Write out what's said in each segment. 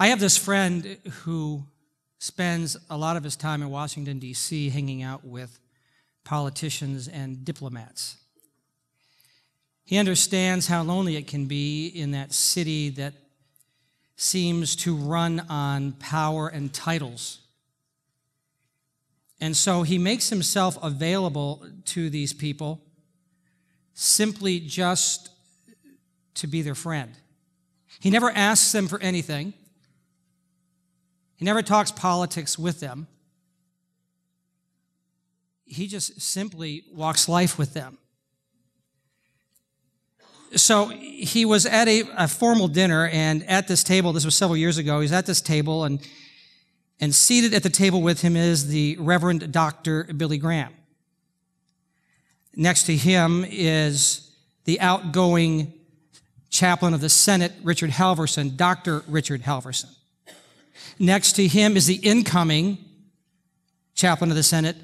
I have this friend who spends a lot of his time in Washington, D.C., hanging out with politicians and diplomats. He understands how lonely it can be in that city that seems to run on power and titles. And so he makes himself available to these people simply just to be their friend. He never asks them for anything. He never talks politics with them. He just simply walks life with them. So he was at a formal dinner, and at this table, this was several years ago, he's at this table, and seated at the table with him is the Reverend Dr. Billy Graham. Next to him is the outgoing chaplain of the Senate, Richard Halverson, Dr. Richard Halverson. Next to him is the incoming chaplain of the Senate,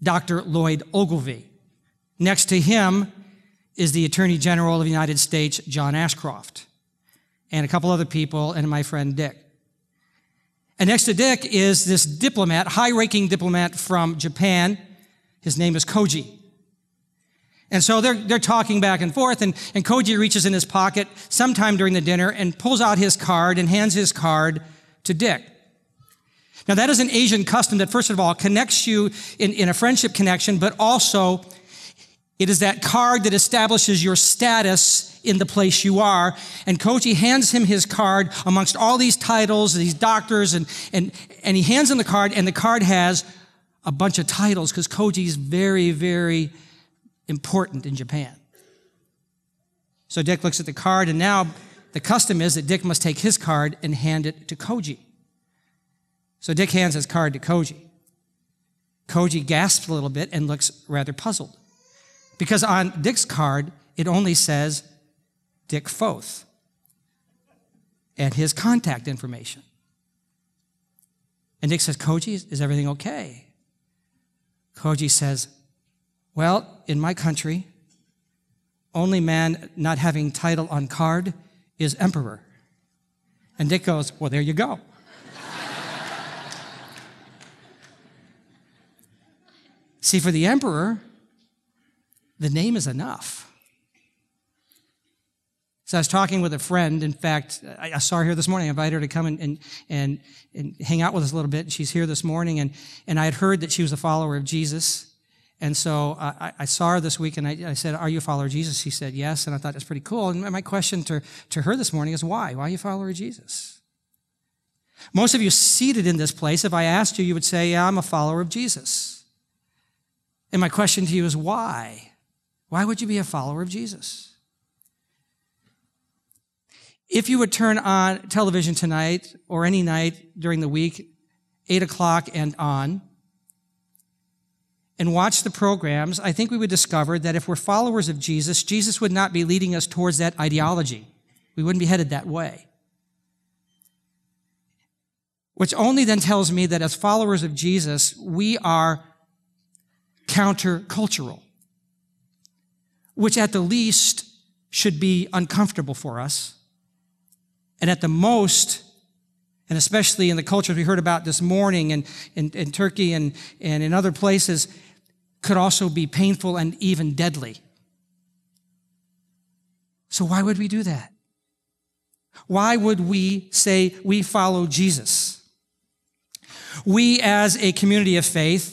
Dr. Lloyd Ogilvie. Next to him is the Attorney General of the United States, John Ashcroft, and a couple other people, and my friend Dick. And next to Dick is this diplomat, high-ranking diplomat from Japan. His name is Koji. And so they're talking back and forth, and Koji reaches in his pocket sometime during the dinner and pulls out his card and hands his card to Dick. Now, that is an Asian custom that, first of all, connects you in a friendship connection, but also it is that card that establishes your status in the place you are. And Koji hands him his card amongst all these titles, these doctors, and he hands him the card, and the card has a bunch of titles because Koji's very, very important in Japan. So Dick looks at the card, and now the custom is that Dick must take his card and hand it to Koji. So Dick hands his card to Koji. Koji gasps a little bit and looks rather puzzled, because on Dick's card, it only says Dick Foth and his contact information. And Dick says, "Koji, is everything okay?" Koji says, "Well, in my country, only man not having title on card is emperor." And Dick goes, "Well, there you go." See, for the emperor, the name is enough. So I was talking with a friend. In fact, I saw her here this morning. I invited her to come and hang out with us a little bit. And she's here this morning. And I had heard that she was a follower of Jesus. And so I saw her this week, and I said, "Are you a follower of Jesus?" She said, "Yes." And I thought, that's pretty cool. And my question to her this morning is, why? Why are you a follower of Jesus? Most of you seated in this place, if I asked you, you would say, "Yeah, I'm a follower of Jesus." And my question to you is, why? Why would you be a follower of Jesus? If you would turn on television tonight or any night during the week, 8 o'clock and on, and watch the programs, I think we would discover that if we're followers of Jesus, Jesus would not be leading us towards that ideology. We wouldn't be headed that way. Which only then tells me that as followers of Jesus, we are countercultural, which at the least should be uncomfortable for us, and at the most, and especially in the cultures we heard about this morning and in Turkey and in other places, could also be painful and even deadly. So why would we do that? Why would we say we follow Jesus? We as a community of faith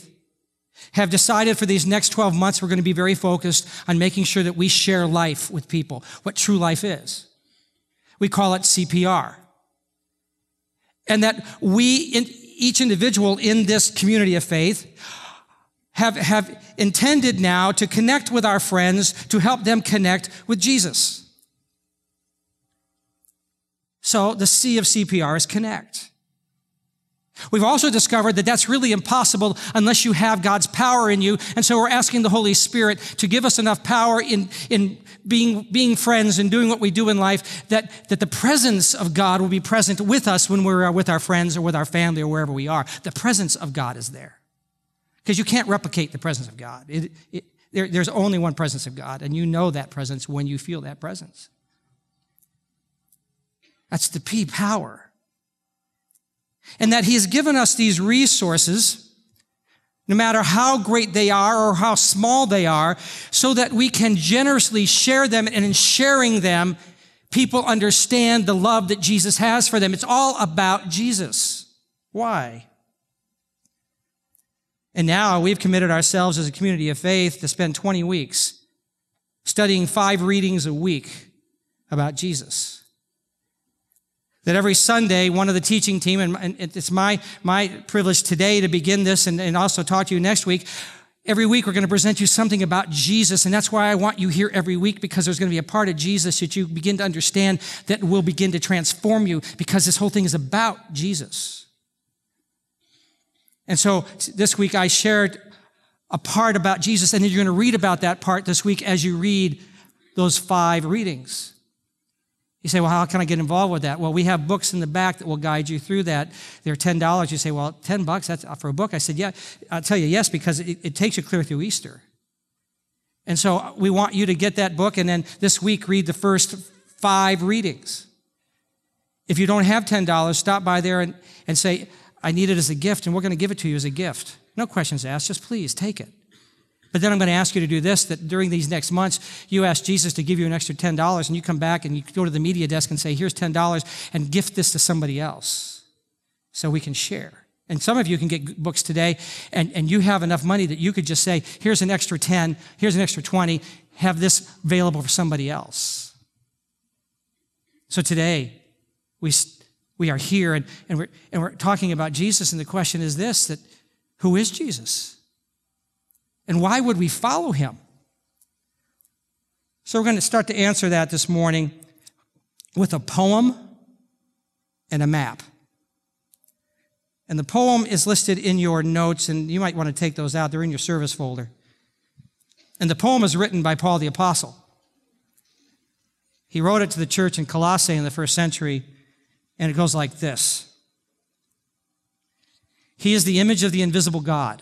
have decided for these next 12 months we're going to be very focused on making sure that we share life with people, what true life is. We call it CPR. And that each individual in this community of faith have intended now to connect with our friends to help them connect with Jesus. So the C of CPR is connect. We've also discovered that that's really impossible unless you have God's power in you, and so we're asking the Holy Spirit to give us enough power in being friends and doing what we do in life that the presence of God will be present with us when we're with our friends or with our family or wherever we are. The presence of God is there, because you can't replicate the presence of God. There's only one presence of God, and you know that presence when you feel that presence. That's the P, power. and that he has given us these resources, no matter how great they are or how small they are, so that we can generously share them, and in sharing them, people understand the love that Jesus has for them. It's all about Jesus. Why? And now we've committed ourselves as a community of faith to spend 20 weeks studying 5 readings a week about Jesus. That every Sunday, one of the teaching team, and it's my privilege today to begin this and also talk to you next week. Every week, we're going to present you something about Jesus, and that's why I want you here every week, because there's going to be a part of Jesus that you begin to understand that will begin to transform you, because this whole thing is about Jesus. And so this week, I shared a part about Jesus, and then you're going to read about that part this week as you read those 5 readings. You say, well, how can I get involved with that? Well, we have books in the back that will guide you through that. They're $10. You say, well, $10, that's for a book? I said, yeah. I'll tell you yes, because it takes you clear through Easter. And so we want you to get that book, and then this week read the first 5 readings. If you don't have $10, stop by there and say, I need it as a gift, and we're going to give it to you as a gift. No questions asked, just please take it. But then I'm going to ask you to do this, that during these next months, you ask Jesus to give you an extra $10, and you come back and you go to the media desk and say, here's $10, and gift this to somebody else so we can share. And some of you can get books today, and you have enough money that you could just say, here's an extra 10, here's an extra 20, have this available for somebody else. So today, we are here, and we're talking about Jesus, and the question is this, that who is Jesus? And why would we follow him? So we're going to start to answer that this morning with a poem and a map. And the poem is listed in your notes, and you might want to take those out. They're in your service folder. And the poem is written by Paul the Apostle. He wrote it to the church in Colossae in the 1st century, and it goes like this. He is the image of the invisible God,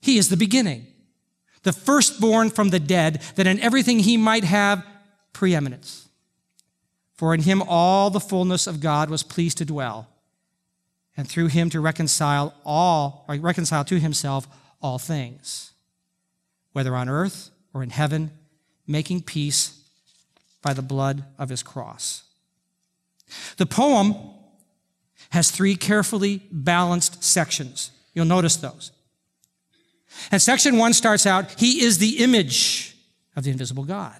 He is the beginning, the firstborn from the dead, that in everything he might have preeminence. For in him all the fullness of God was pleased to dwell, and through him to reconcile to himself all things, whether on earth or in heaven, making peace by the blood of his cross. The poem has 3 carefully balanced sections. You'll notice those. And section 1 starts out, he is the image of the invisible God.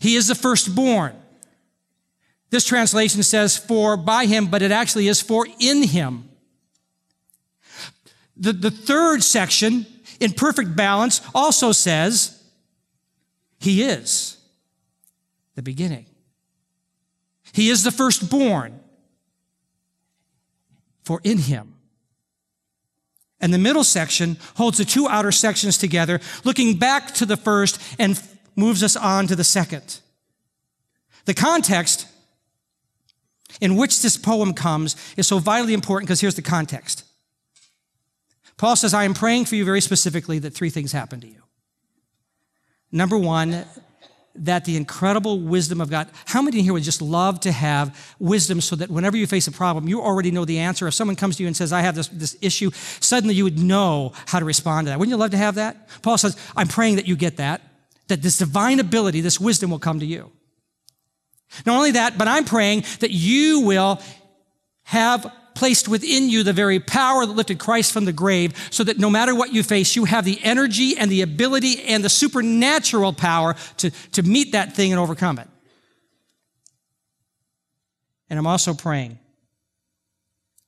He is the firstborn. This translation says for by him, but it actually is for in him. The 3rd section, in perfect balance, also says, he is the beginning. He is the firstborn, for in him. And the middle section holds the 2 outer sections together, looking back to the 1st and moves us on to the 2nd. The context in which this poem comes is so vitally important, because here's the context. Paul says, I am praying for you very specifically that 3 things happen to you. Number 1, that the incredible wisdom of God. How many in here would just love to have wisdom so that whenever you face a problem, you already know the answer? If someone comes to you and says, I have this issue, suddenly you would know how to respond to that. Wouldn't you love to have that? Paul says, I'm praying that you get that this divine ability, this wisdom will come to you. Not only that, but I'm praying that you will have placed within you the very power that lifted Christ from the grave, so that no matter what you face, you have the energy and the ability and the supernatural power to meet that thing and overcome it. And I'm also praying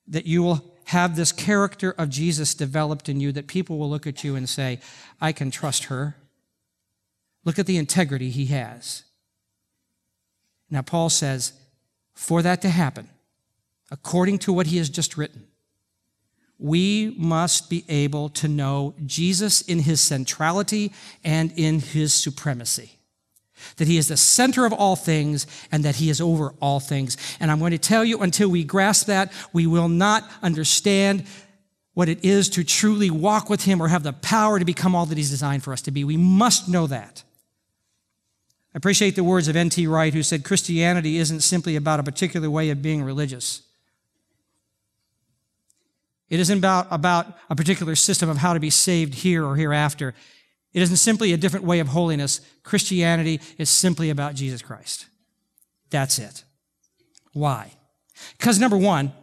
that you will have this character of Jesus developed in you, that people will look at you and say, I can trust her. Look at the integrity he has. Now Paul says, for that to happen, according to what he has just written. We must be able to know Jesus in his centrality and in his supremacy. That he is the center of all things and that he is over all things. And I'm going to tell you, until we grasp that, we will not understand what it is to truly walk with him or have the power to become all that he's designed for us to be. We must know that. I appreciate the words of N.T. Wright, who said, Christianity isn't simply about a particular way of being religious. It isn't about a particular system of how to be saved here or hereafter. It isn't simply a different way of holiness. Christianity is simply about Jesus Christ. That's it. Why? Because number one,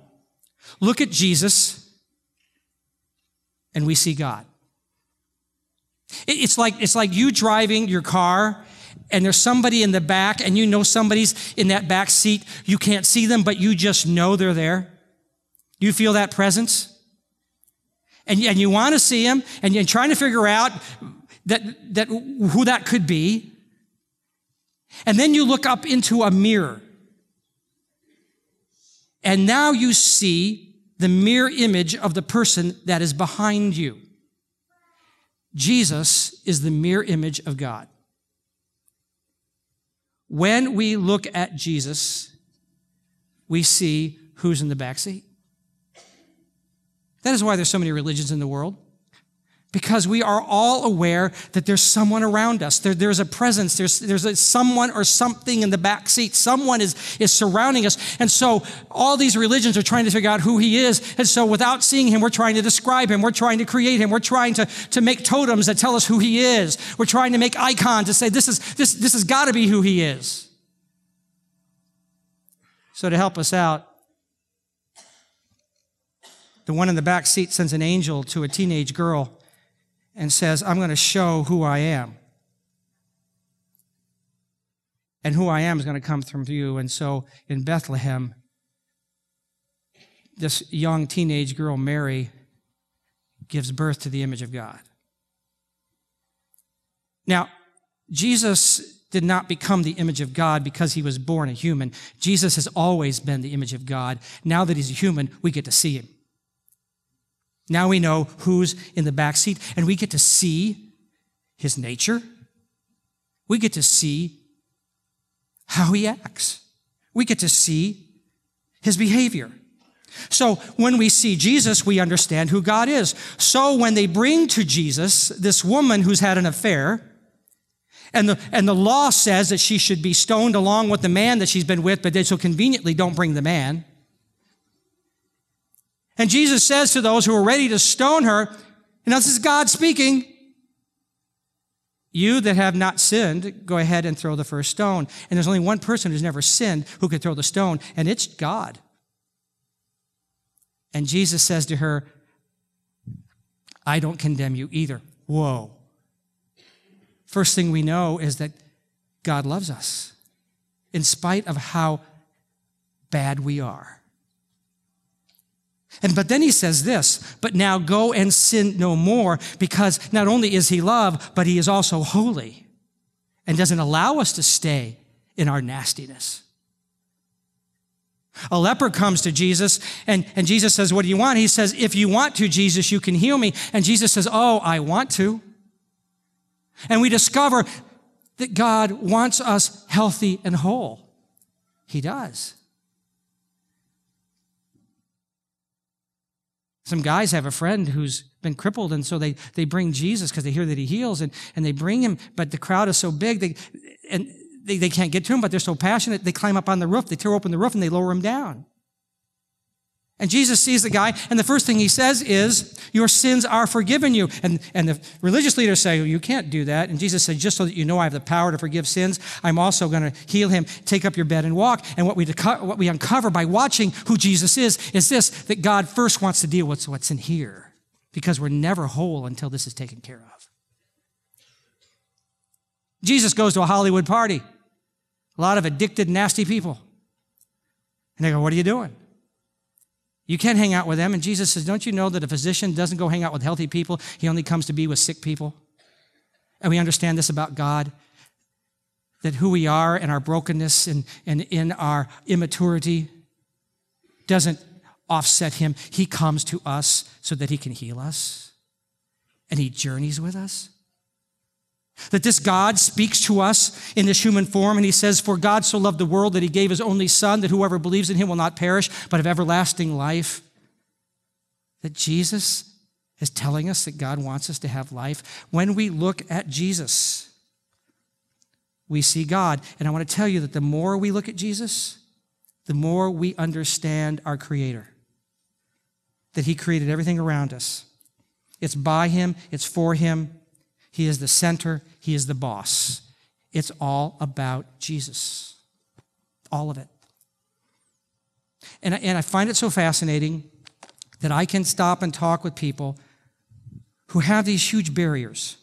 look at Jesus and we see God. It's like you driving your car and there's somebody in the back and you know somebody's in that back seat. You can't see them, but you just know they're there. You feel that presence? And you want to see him and you're trying to figure out that who that could be. And then you look up into a mirror. And now you see the mirror image of the person that is behind you. Jesus is the mirror image of God. When we look at Jesus, we see who's in the back seat. That is why there's so many religions in the world. Because we are all aware that there's someone around us. There's a presence. There's someone or something in the back seat. Someone is surrounding us. And so all these religions are trying to figure out who he is. And so without seeing him, we're trying to describe him. We're trying to create him. We're trying to make totems that tell us who he is. We're trying to make icons to say this has got to be who he is. So to help us out, the one in the back seat sends an angel to a teenage girl and says, I'm going to show who I am. And who I am is going to come from you. And so in Bethlehem, this young teenage girl, Mary, gives birth to the image of God. Now, Jesus did not become the image of God because he was born a human. Jesus has always been the image of God. Now that he's a human, we get to see him. Now we know who's in the backseat, and we get to see his nature. We get to see how he acts. We get to see his behavior. So when we see Jesus, we understand who God is. So when they bring to Jesus this woman who's had an affair, and the law says that she should be stoned along with the man that she's been with, but they so conveniently don't bring the man. And Jesus says to those who are ready to stone her, and this is God speaking, you that have not sinned, go ahead and throw the first stone. And there's only one person who's never sinned who could throw the stone, and it's God. And Jesus says to her, I don't condemn you either. Whoa. First thing we know is that God loves us in spite of how bad we are. But then he says this, but now go and sin no more, because not only is he love, but he is also holy and doesn't allow us to stay in our nastiness. A leper comes to Jesus, and Jesus says, what do you want? He says, if you want to, Jesus, you can heal me. And Jesus says, oh, I want to. And we discover that God wants us healthy and whole. He does. Some guys have a friend who's been crippled, and so they bring Jesus because they hear that he heals, and they bring him, but the crowd is so big, they can't get to him, but they're so passionate, they climb up on the roof, they tear open the roof, and they lower him down. And Jesus sees the guy, and the first thing he says is, your sins are forgiven you. And the religious leaders say, well, you can't do that. And Jesus said, just so that you know I have the power to forgive sins, I'm also going to heal him, take up your bed and walk. And what we uncover by watching who Jesus is this, that God first wants to deal with what's in here, because we're never whole until this is taken care of. Jesus goes to a Hollywood party, a lot of addicted, nasty people. And they go, what are you doing? You can't hang out with them. And Jesus says, don't you know that a physician doesn't go hang out with healthy people? He only comes to be with sick people. And we understand this about God, that who we are in our brokenness and in our immaturity, doesn't offset him. He comes to us so that he can heal us, and he journeys with us. That this God speaks to us in this human form, and he says, "For God so loved the world that he gave his only son, that whoever believes in him will not perish, but have everlasting life." That Jesus is telling us that God wants us to have life. When we look at Jesus, we see God. And I want to tell you that the more we look at Jesus, the more we understand our Creator, that he created everything around us. It's by him, it's for him. He is the center, he is the boss. It's all about Jesus, all of it. And I find it so fascinating that I can stop and talk with people who have these huge barriers,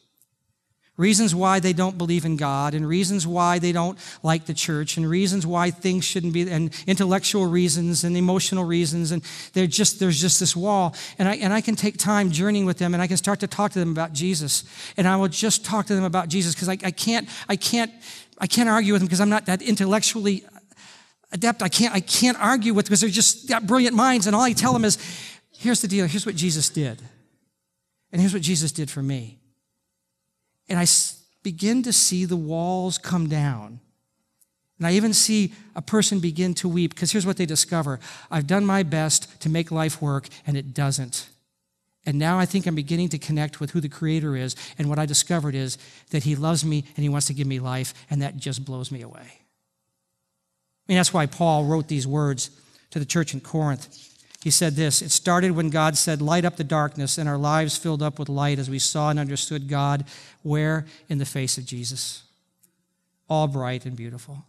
reasons why they don't believe in God, and reasons why they don't like the church, and reasons why things shouldn't be, and intellectual reasons and emotional reasons, and there's just this wall. And I can take time journeying with them, and I can start to talk to them about Jesus. And I will just talk to them about Jesus, because I can't argue with them, because I'm not that intellectually adept. I can't argue with them, because they're just got brilliant minds, and all I tell them is, here's the deal, here's what Jesus did, and here's what Jesus did for me. And I begin to see the walls come down. And I even see a person begin to weep, because here's what they discover. I've done my best to make life work, and it doesn't. And now I think I'm beginning to connect with who the Creator is, and what I discovered is that he loves me, and he wants to give me life, and that just blows me away. I mean, that's why Paul wrote these words to the church in Corinth. He said this, "It started when God said, 'Light up the darkness,' and our lives filled up with light as we saw and understood God." Where? In the face of Jesus. All bright and beautiful.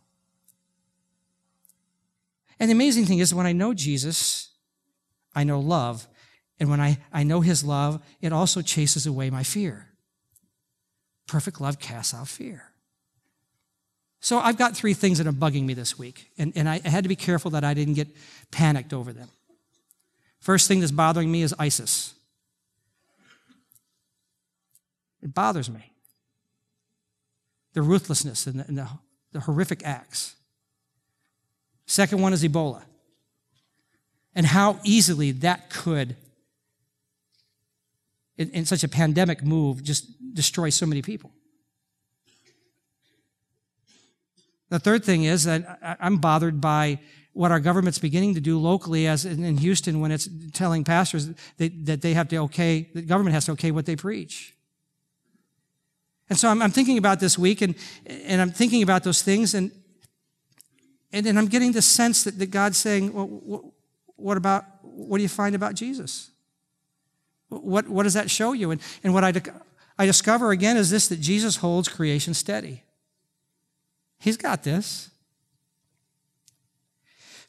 And the amazing thing is, when I know Jesus, I know love. And when I know his love, it also chases away my fear. Perfect love casts out fear. So I've got three things that are bugging me this week, and I had to be careful that I didn't get panicked over them. First thing that's bothering me is ISIS. It bothers me. The ruthlessness and the horrific acts. Second one is Ebola. And how easily that could, in such a pandemic move, just destroy so many people. The third thing is that I'm bothered by what our government's beginning to do locally, as in Houston, when it's telling pastors that they have to okay, the government has to okay what they preach. And so I'm thinking about this week, and I'm thinking about those things, and I'm getting the sense that God's saying, well, what do you find about Jesus? What does that show you? And what I discover again is this, that Jesus holds creation steady. He's got this.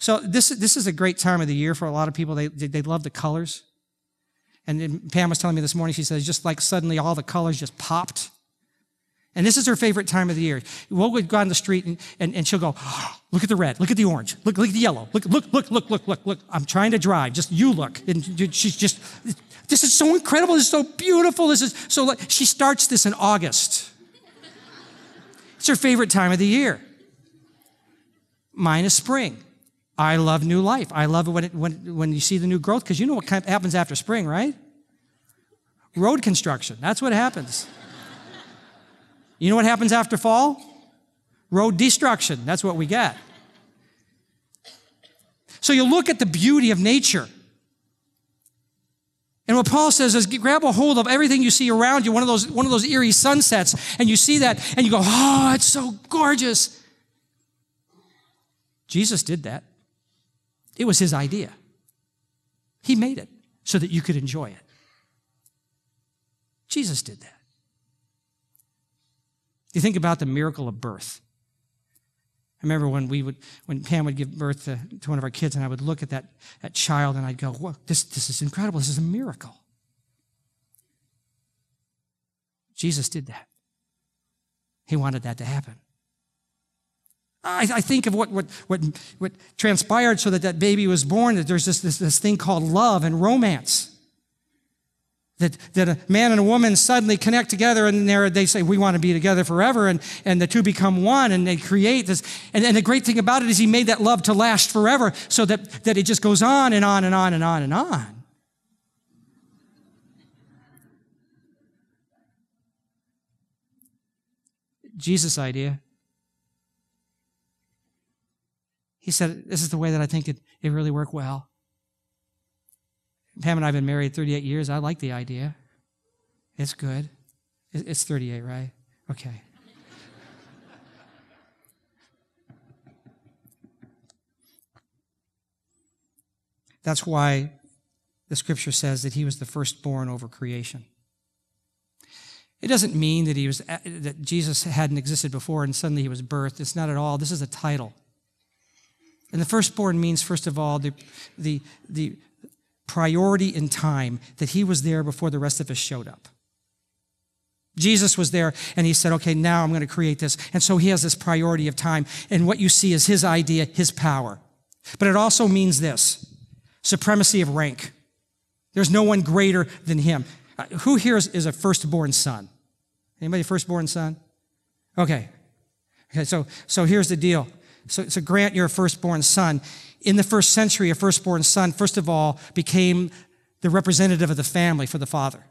So this is a great time of the year for a lot of people. They love the colors. And Pam was telling me this morning, she says, just like suddenly all the colors just popped. And this is her favorite time of the year. We'll go on the street, and she'll go, oh, look at the red, look at the orange, look at the yellow, look. I'm trying to drive, just you look. And she's just, this is so incredible, this is so beautiful. This is so, she starts this in August. It's her favorite time of the year. Mine is spring. I love new life. I love it when you see the new growth, because you know what happens after spring, right? Road construction. That's what happens. You know what happens after fall? Road destruction. That's what we get. So you look at the beauty of nature. And what Paul says is, grab a hold of everything you see around you, one of those eerie sunsets, and you see that, and you go, oh, it's so gorgeous. Jesus did that. It was his idea. He made it so that you could enjoy it. Jesus did that. You think about the miracle of birth. I remember when Pam would give birth to one of our kids, and I would look at that child, and I'd go, whoa, this is incredible. This is a miracle. Jesus did that. He wanted that to happen. I think of what transpired so that baby was born, that there's this thing called love and romance. That a man and a woman suddenly connect together and they say, we want to be together forever, and the two become one, and they create this. And the great thing about it is he made that love to last forever, so that it just goes on and on and on and on and on. Jesus' idea. He said, this is the way that I think it really worked well. Pam and I have been married 38 years. I like the idea. It's good. It's 38, right? Okay. That's why the scripture says that he was the firstborn over creation. It doesn't mean that that Jesus hadn't existed before and suddenly he was birthed. It's not at all. This is a title. And the firstborn means, first of all, the priority in time, that he was there before the rest of us showed up. Jesus was there, and he said, okay, now I'm going to create this. And so he has this priority of time, and what you see is his idea, his power. But it also means this: supremacy of rank. There's no one greater than him. Who here is a firstborn son? Anybody firstborn son? Okay, so here's the deal. So grant you're a firstborn son. In the first century, a firstborn son, first of all, became the representative of the family for the father.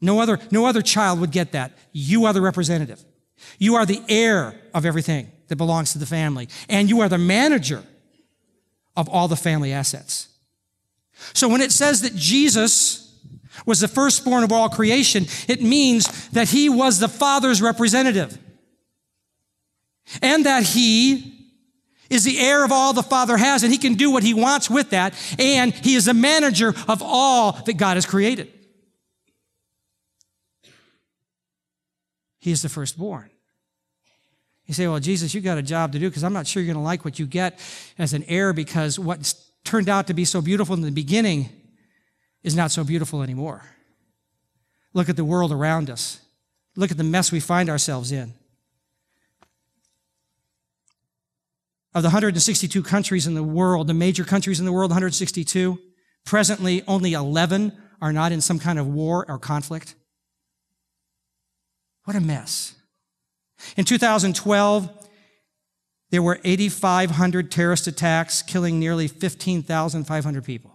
No other child would get that. You are the representative. You are the heir of everything that belongs to the family, and you are the manager of all the family assets. So when it says that Jesus was the firstborn of all creation, it means that he was the Father's representative, and that he is the heir of all the Father has, and he can do what he wants with that, and he is the manager of all that God has created. He is the firstborn. You say, well, Jesus, you got a job to do, because I'm not sure you're going to like what you get as an heir, because what turned out to be so beautiful in the beginning is not so beautiful anymore. Look at the world around us. Look at the mess we find ourselves in. Of the 162 countries in the world, the major countries in the world, 162, presently only 11 are not in some kind of war or conflict. What a mess. In 2012, there were 8,500 terrorist attacks, killing nearly 15,500 people.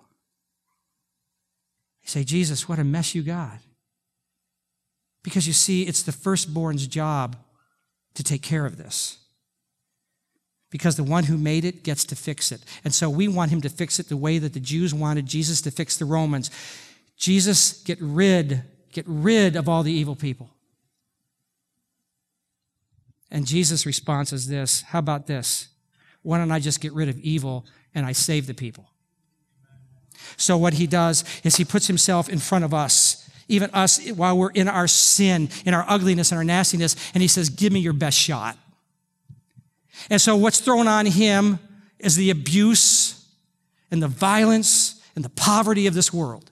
You say, Jesus, what a mess you got. Because you see, it's the firstborn's job to take care of this, because the one who made it gets to fix it. And so we want him to fix it the way that the Jews wanted Jesus to fix the Romans. Jesus, get rid of all the evil people. And Jesus' response is this: how about this? Why don't I just get rid of evil and I save the people? So what he does is he puts himself in front of us, even us while we're in our sin, in our ugliness and our nastiness, and he says, give me your best shot. And so what's thrown on him is the abuse and the violence and the poverty of this world.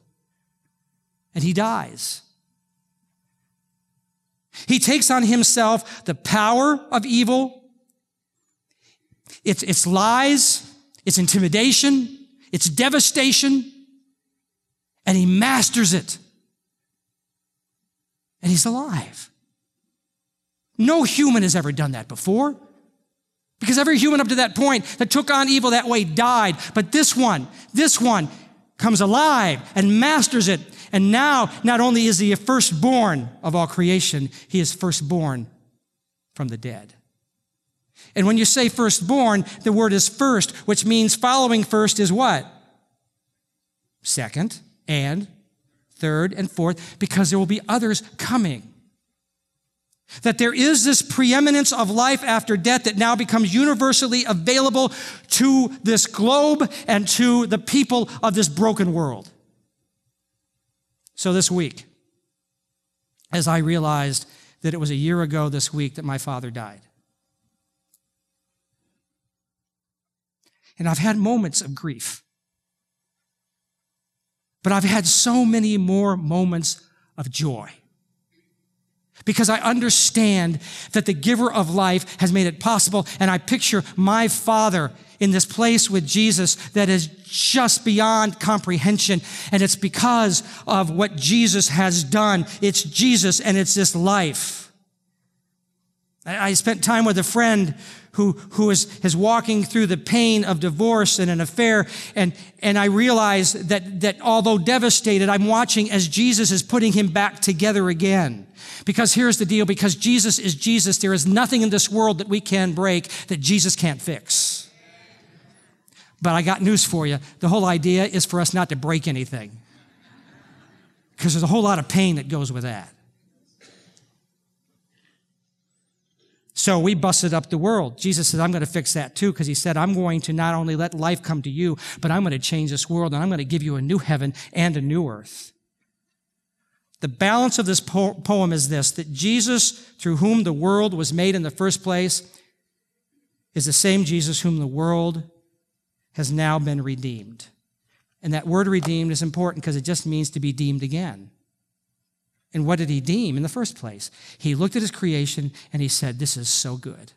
And he dies. He takes on himself the power of evil, its lies, its intimidation, its devastation, and he masters it. And he's alive. No human has ever done that before, because every human up to that point that took on evil that way died. But this one comes alive and masters it. And now, not only is he a firstborn of all creation, he is firstborn from the dead. And when you say firstborn, the word is first, which means following first is what? Second and third and fourth, because there will be others coming. That there is this preeminence of life after death that now becomes universally available to this globe and to the people of this broken world. So this week, as I realized that it was a year ago this week that my father died, and I've had moments of grief, but I've had so many more moments of joy, because I understand that the giver of life has made it possible, and I picture my father in this place with Jesus that is just beyond comprehension. And it's because of what Jesus has done. It's Jesus and it's this life. I spent time with a friend who is walking through the pain of divorce and an affair, and I realized that although devastated, I'm watching as Jesus is putting him back together again. Because here's the deal, because Jesus is Jesus, there is nothing in this world that we can break that Jesus can't fix. But I got news for you. The whole idea is for us not to break anything, because there's a whole lot of pain that goes with that. So we busted up the world. Jesus said, I'm going to fix that too, because he said, I'm going to not only let life come to you, but I'm going to change this world, and I'm going to give you a new heaven and a new earth. The balance of this poem is this, that Jesus, through whom the world was made in the first place, is the same Jesus whom the world has now been redeemed. And that word redeemed is important because it just means to be deemed again. And what did he deem in the first place? He looked at his creation and he said, this is so good.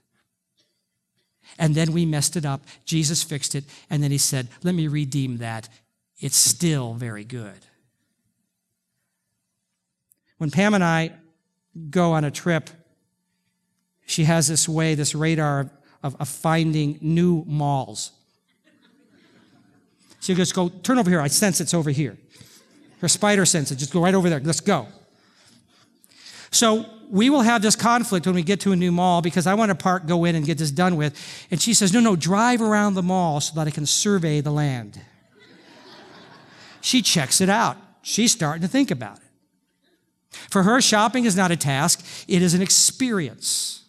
And then we messed it up. Jesus fixed it. And then he said, let me redeem that. It's still very good. When Pam and I go on a trip, she has this way, this radar of finding new malls. She'll just go, turn over here. I sense it's over here. Her spider sense it. Just go right over there. Let's go. So we will have this conflict when we get to a new mall, because I want to park, go in, and get this done with. And she says, no, drive around the mall so that I can survey the land. She checks it out. She's starting to think about it. For her, shopping is not a task. It is an experience.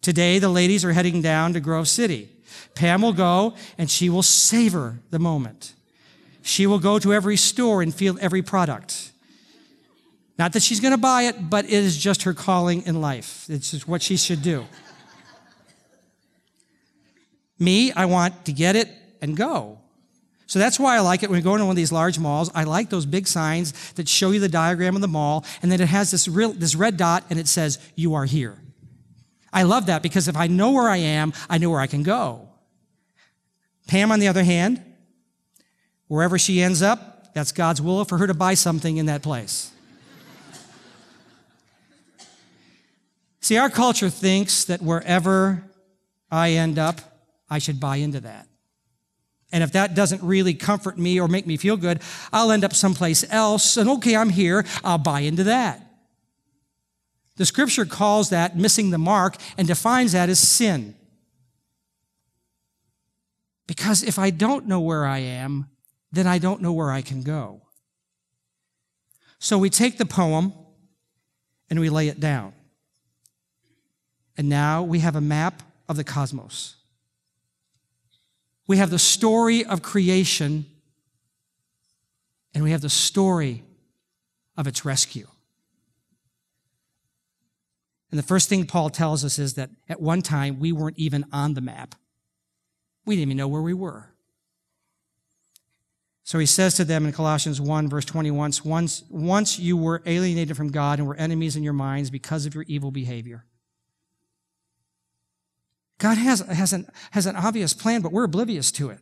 Today, the ladies are heading down to Grove City. Pam will go, and she will savor the moment. She will go to every store and feel every product. Not that she's going to buy it, but it is just her calling in life. It's just what she should do. Me, I want to get it and go. So that's why I like it when we go into one of these large malls. I like those big signs that show you the diagram of the mall, and then it has this red dot, and it says, you are here. I love that, because if I know where I am, I know where I can go. Pam, on the other hand, wherever she ends up, that's God's will for her to buy something in that place. See, our culture thinks that wherever I end up, I should buy into that. And if that doesn't really comfort me or make me feel good, I'll end up someplace else, and okay, I'm here, I'll buy into that. The scripture calls that missing the mark and defines that as sin. Because if I don't know where I am, then I don't know where I can go. So we take the poem and we lay it down. And now we have a map of the cosmos. We have the story of creation, and we have the story of its rescue. And the first thing Paul tells us is that at one time we weren't even on the map. We didn't even know where we were. So he says to them in Colossians 1, verse 21, once you were alienated from God and were enemies in your minds because of your evil behavior. God has an obvious plan, but we're oblivious to it.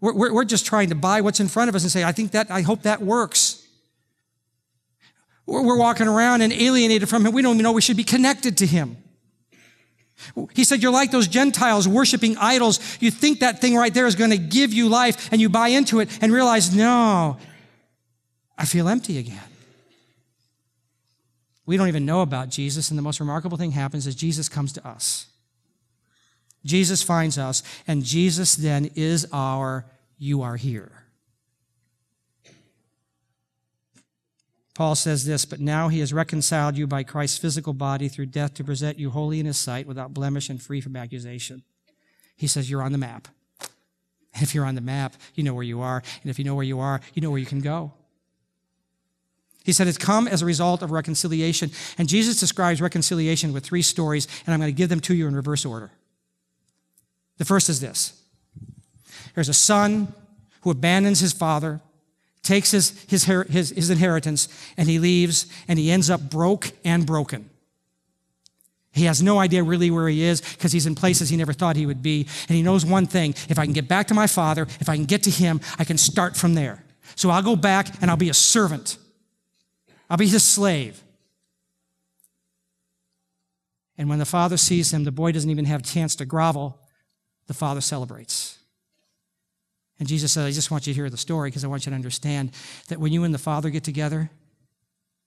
We're just trying to buy what's in front of us and say, I hope that works. We're walking around and alienated from him. We don't even know we should be connected to him. He said, you're like those Gentiles worshiping idols. You think that thing right there is going to give you life, and you buy into it and realize, no, I feel empty again. We don't even know about Jesus, and the most remarkable thing happens is Jesus comes to us. Jesus finds us, and Jesus then is our, you are here. Paul says this, but now he has reconciled you by Christ's physical body through death to present you holy in his sight, without blemish and free from accusation. He says you're on the map. And if you're on the map, you know where you are. And if you know where you are, you know where you can go. He said it's come as a result of reconciliation. And Jesus describes reconciliation with three stories, and I'm going to give them to you in reverse order. The first is this. There's a son who abandons his father, takes his inheritance, and he leaves, and he ends up broke and broken. He has no idea really where he is because he's in places he never thought he would be. And he knows one thing: if I can get back to my Father, if I can get to him, I can start from there. So I'll go back and I'll be a servant. I'll be his slave. And when the father sees him, the boy doesn't even have a chance to grovel. The father celebrates. And Jesus said, I just want you to hear the story because I want you to understand that when you and the Father get together,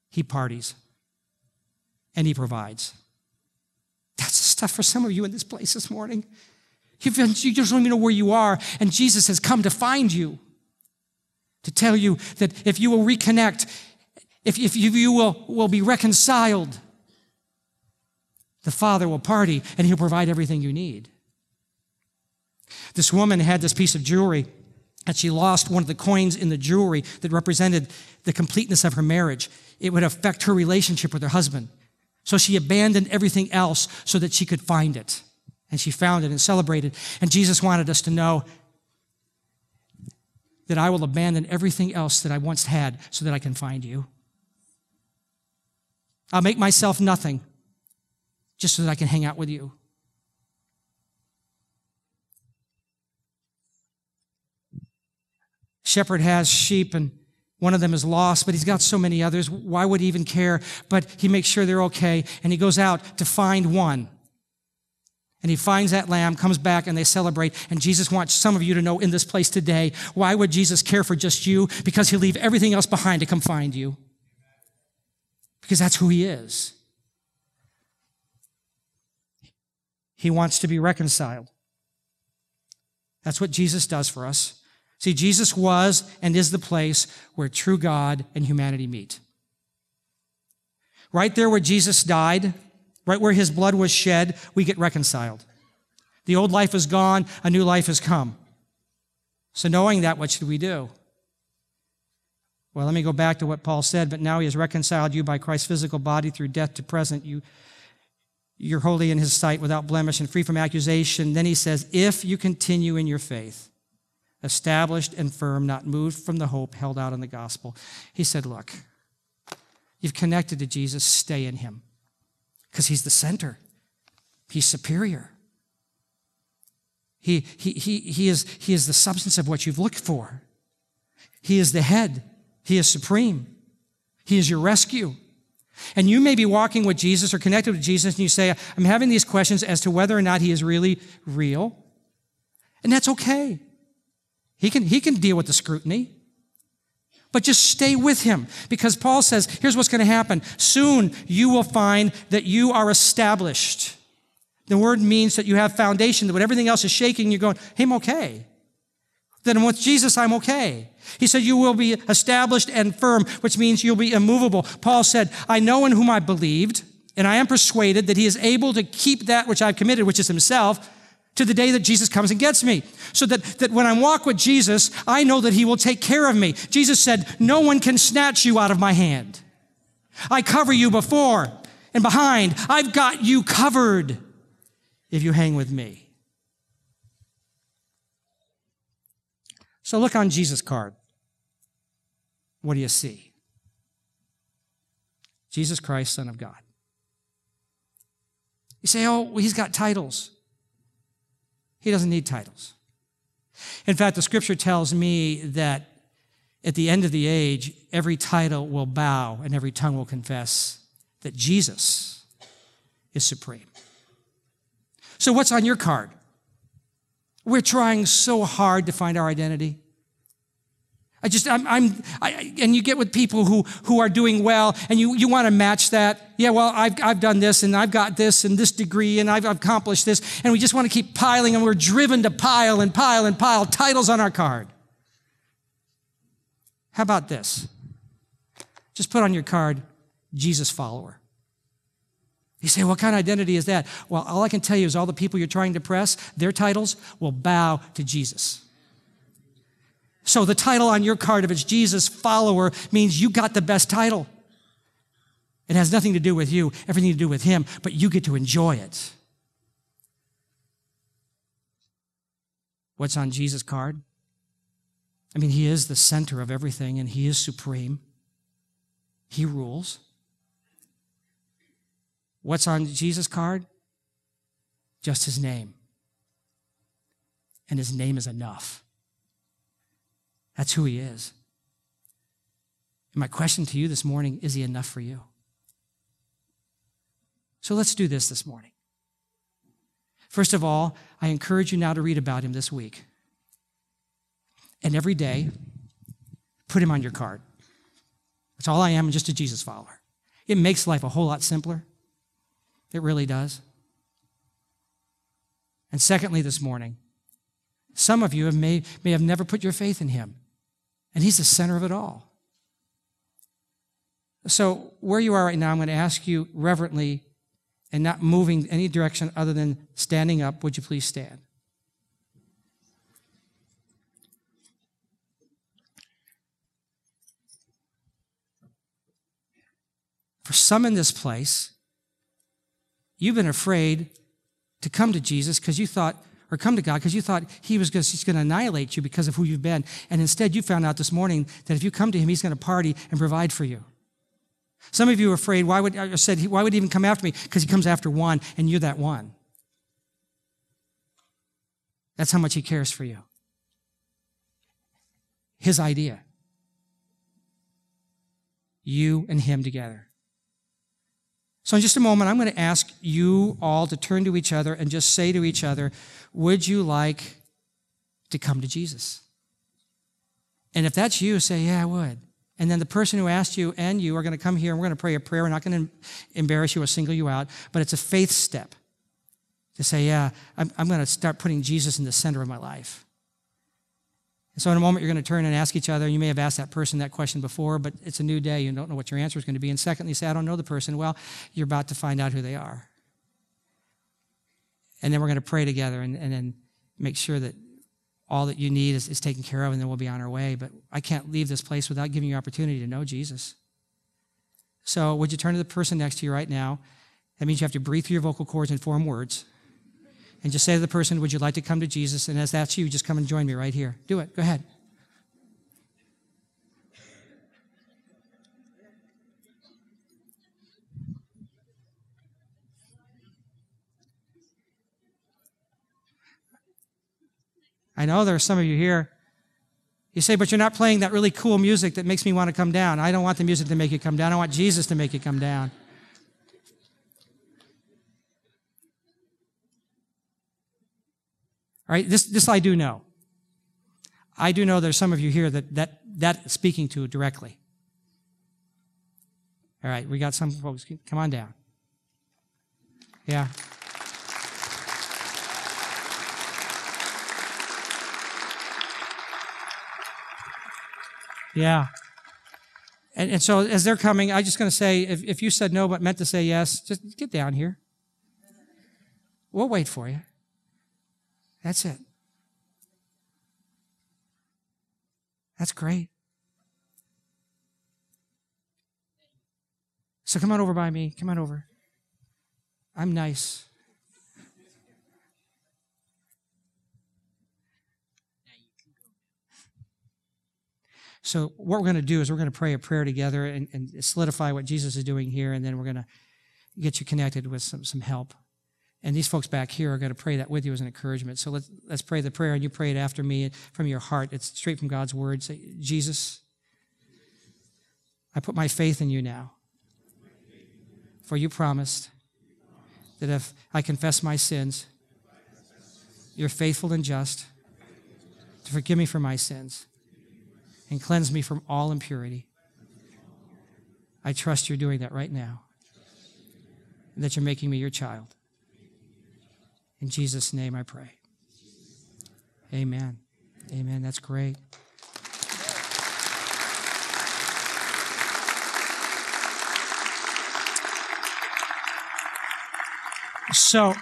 he parties and he provides. That's the stuff for some of you in this place this morning. You just don't even know where you are, and Jesus has come to find you, to tell you that if you will reconnect, if you will be reconciled, the Father will party and he'll provide everything you need. This woman had this piece of jewelry, and she lost one of the coins in the jewelry that represented the completeness of her marriage. It would affect her relationship with her husband. So she abandoned everything else so that she could find it. And she found it and celebrated. And Jesus wanted us to know that I will abandon everything else that I once had so that I can find you. I'll make myself nothing just so that I can hang out with you. Shepherd has sheep, and one of them is lost, but he's got so many others. Why would he even care? But he makes sure they're okay, and he goes out to find one. And he finds that lamb, comes back, and they celebrate. And Jesus wants some of you to know in this place today, why would Jesus care for just you? Because he'll leave everything else behind to come find you. Because that's who he is. He wants to be reconciled. That's what Jesus does for us. See, Jesus was and is the place where true God and humanity meet. Right there where Jesus died, right where his blood was shed, we get reconciled. The old life is gone, a new life has come. So knowing that, what should we do? Well, let me go back to what Paul said, but now he has reconciled you by Christ's physical body through death to present you. You're holy in his sight, without blemish and free from accusation. Then he says, if you continue in your faith, established and firm, not moved from the hope held out in the gospel. He said, look, you've connected to Jesus, stay in him, because he's the center. He's superior. He is the substance of what you've looked for. He is the head. He is supreme. He is your rescue. And you may be walking with Jesus or connected with Jesus, and you say, I'm having these questions as to whether or not he is really real. And that's okay. He can deal with the scrutiny, but just stay with him, because Paul says, here's what's going to happen. Soon you will find that you are established. The word means that you have foundation, that when everything else is shaking, you're going, hey, I'm okay. Then with Jesus, I'm okay. He said, you will be established and firm, which means you'll be immovable. Paul said, I know in whom I believed, and I am persuaded that he is able to keep that which I've committed, which is himself, to the day that Jesus comes and gets me. So that when I walk with Jesus, I know that he will take care of me. Jesus said, no one can snatch you out of my hand. I cover you before and behind. I've got you covered if you hang with me. So look on Jesus' card. What do you see? Jesus Christ, Son of God. You say, oh, he's got titles. He doesn't need titles. In fact, the scripture tells me that at the end of the age, every title will bow and every tongue will confess that Jesus is supreme. So what's on your card? We're trying so hard to find our identity. And you get with people who are doing well, and you want to match that. Yeah, well, I've done this, and I've got this, and this degree, and I've accomplished this, and we just want to keep piling, and we're driven to pile and pile and pile titles on our card. How about this? Just put on your card, Jesus follower. You say, what kind of identity is that? Well, all I can tell you is all the people you're trying to press, their titles will bow to Jesus. So the title on your card, if it's Jesus follower, means you got the best title. It has nothing to do with you, everything to do with him, but you get to enjoy it. What's on Jesus' card? I mean, he is the center of everything, and he is supreme. He rules. What's on Jesus' card? Just his name. And his name is enough. That's who he is. And my question to you this morning, is he enough for you? So let's do this morning. First of all, I encourage you now to read about him this week. And every day, put him on your card. That's all I am, just a Jesus follower. It makes life a whole lot simpler. It really does. And secondly, this morning, some of you may have never put your faith in him, and he's the center of it all. So where you are right now, I'm going to ask you reverently and not moving any direction other than standing up. Would you please stand? For some in this place, you've been afraid to come to Jesus because you thought, or come to God because you thought he's going to annihilate you because of who you've been. And instead, you found out this morning that if you come to him, he's going to party and provide for you. Some of you are afraid, why would he even come after me? Because he comes after one, and you're that one. That's how much he cares for you. His idea. You and him together. So in just a moment, I'm going to ask you all to turn to each other and just say to each other, would you like to come to Jesus? And if that's you, say, yeah, I would. And then the person who asked you and you are going to come here and we're going to pray a prayer. We're not going to embarrass you or single you out, but it's a faith step to say, yeah, I'm going to start putting Jesus in the center of my life. And so in a moment, you're going to turn and ask each other. You may have asked that person that question before, but it's a new day. You don't know what your answer is going to be. And secondly, say, I don't know the person. Well, you're about to find out who they are. And then we're going to pray together and then make sure that all that you need is taken care of, and then we'll be on our way. But I can't leave this place without giving you opportunity to know Jesus. So would you turn to the person next to you right now? That means you have to breathe through your vocal cords and form words. And just say to the person, would you like to come to Jesus? And as that's you, just come and join me right here. Do it. Go ahead. I know there are some of you here. You say, but you're not playing that really cool music that makes me want to come down. I don't want the music to make you come down. I want Jesus to make you come down. All right, this I do know. I do know there's some of you here that speaking to directly. All right, we got some folks. Come on down. Yeah. Yeah. And so as they're coming, I'm just going to say, if you said no but meant to say yes, just get down here. We'll wait for you. That's it. That's great. So come on over by me. Come on over. I'm nice. So what we're going to do is we're going to pray a prayer together and solidify what Jesus is doing here, and then we're going to get you connected with some help. And these folks back here are going to pray that with you as an encouragement. So let's pray the prayer, and you pray it after me from your heart. It's straight from God's word. Say, Jesus, I put my faith in you now, for you promised that if I confess my sins, you're faithful and just to forgive me for my sins and cleanse me from all impurity. I trust you're doing that right now, and that you're making me your child. In Jesus' name I pray. Amen. Amen. That's great. So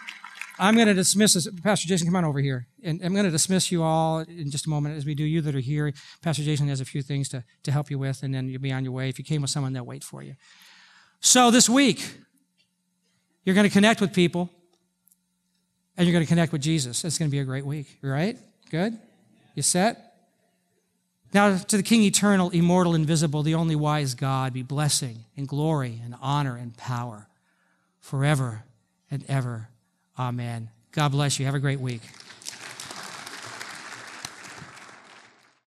I'm going to dismiss this. Pastor Jason, come on over here. And I'm going to dismiss you all in just a moment as we do. You that are here, Pastor Jason has a few things to help you with, and then you'll be on your way. If you came with someone, they'll wait for you. So this week, you're going to connect with people, and you're going to connect with Jesus. It's going to be a great week. You right? Good? You set? Now to the King eternal, immortal, invisible, the only wise God, be blessing and glory and honor and power forever and ever. Amen. God bless you. Have a great week.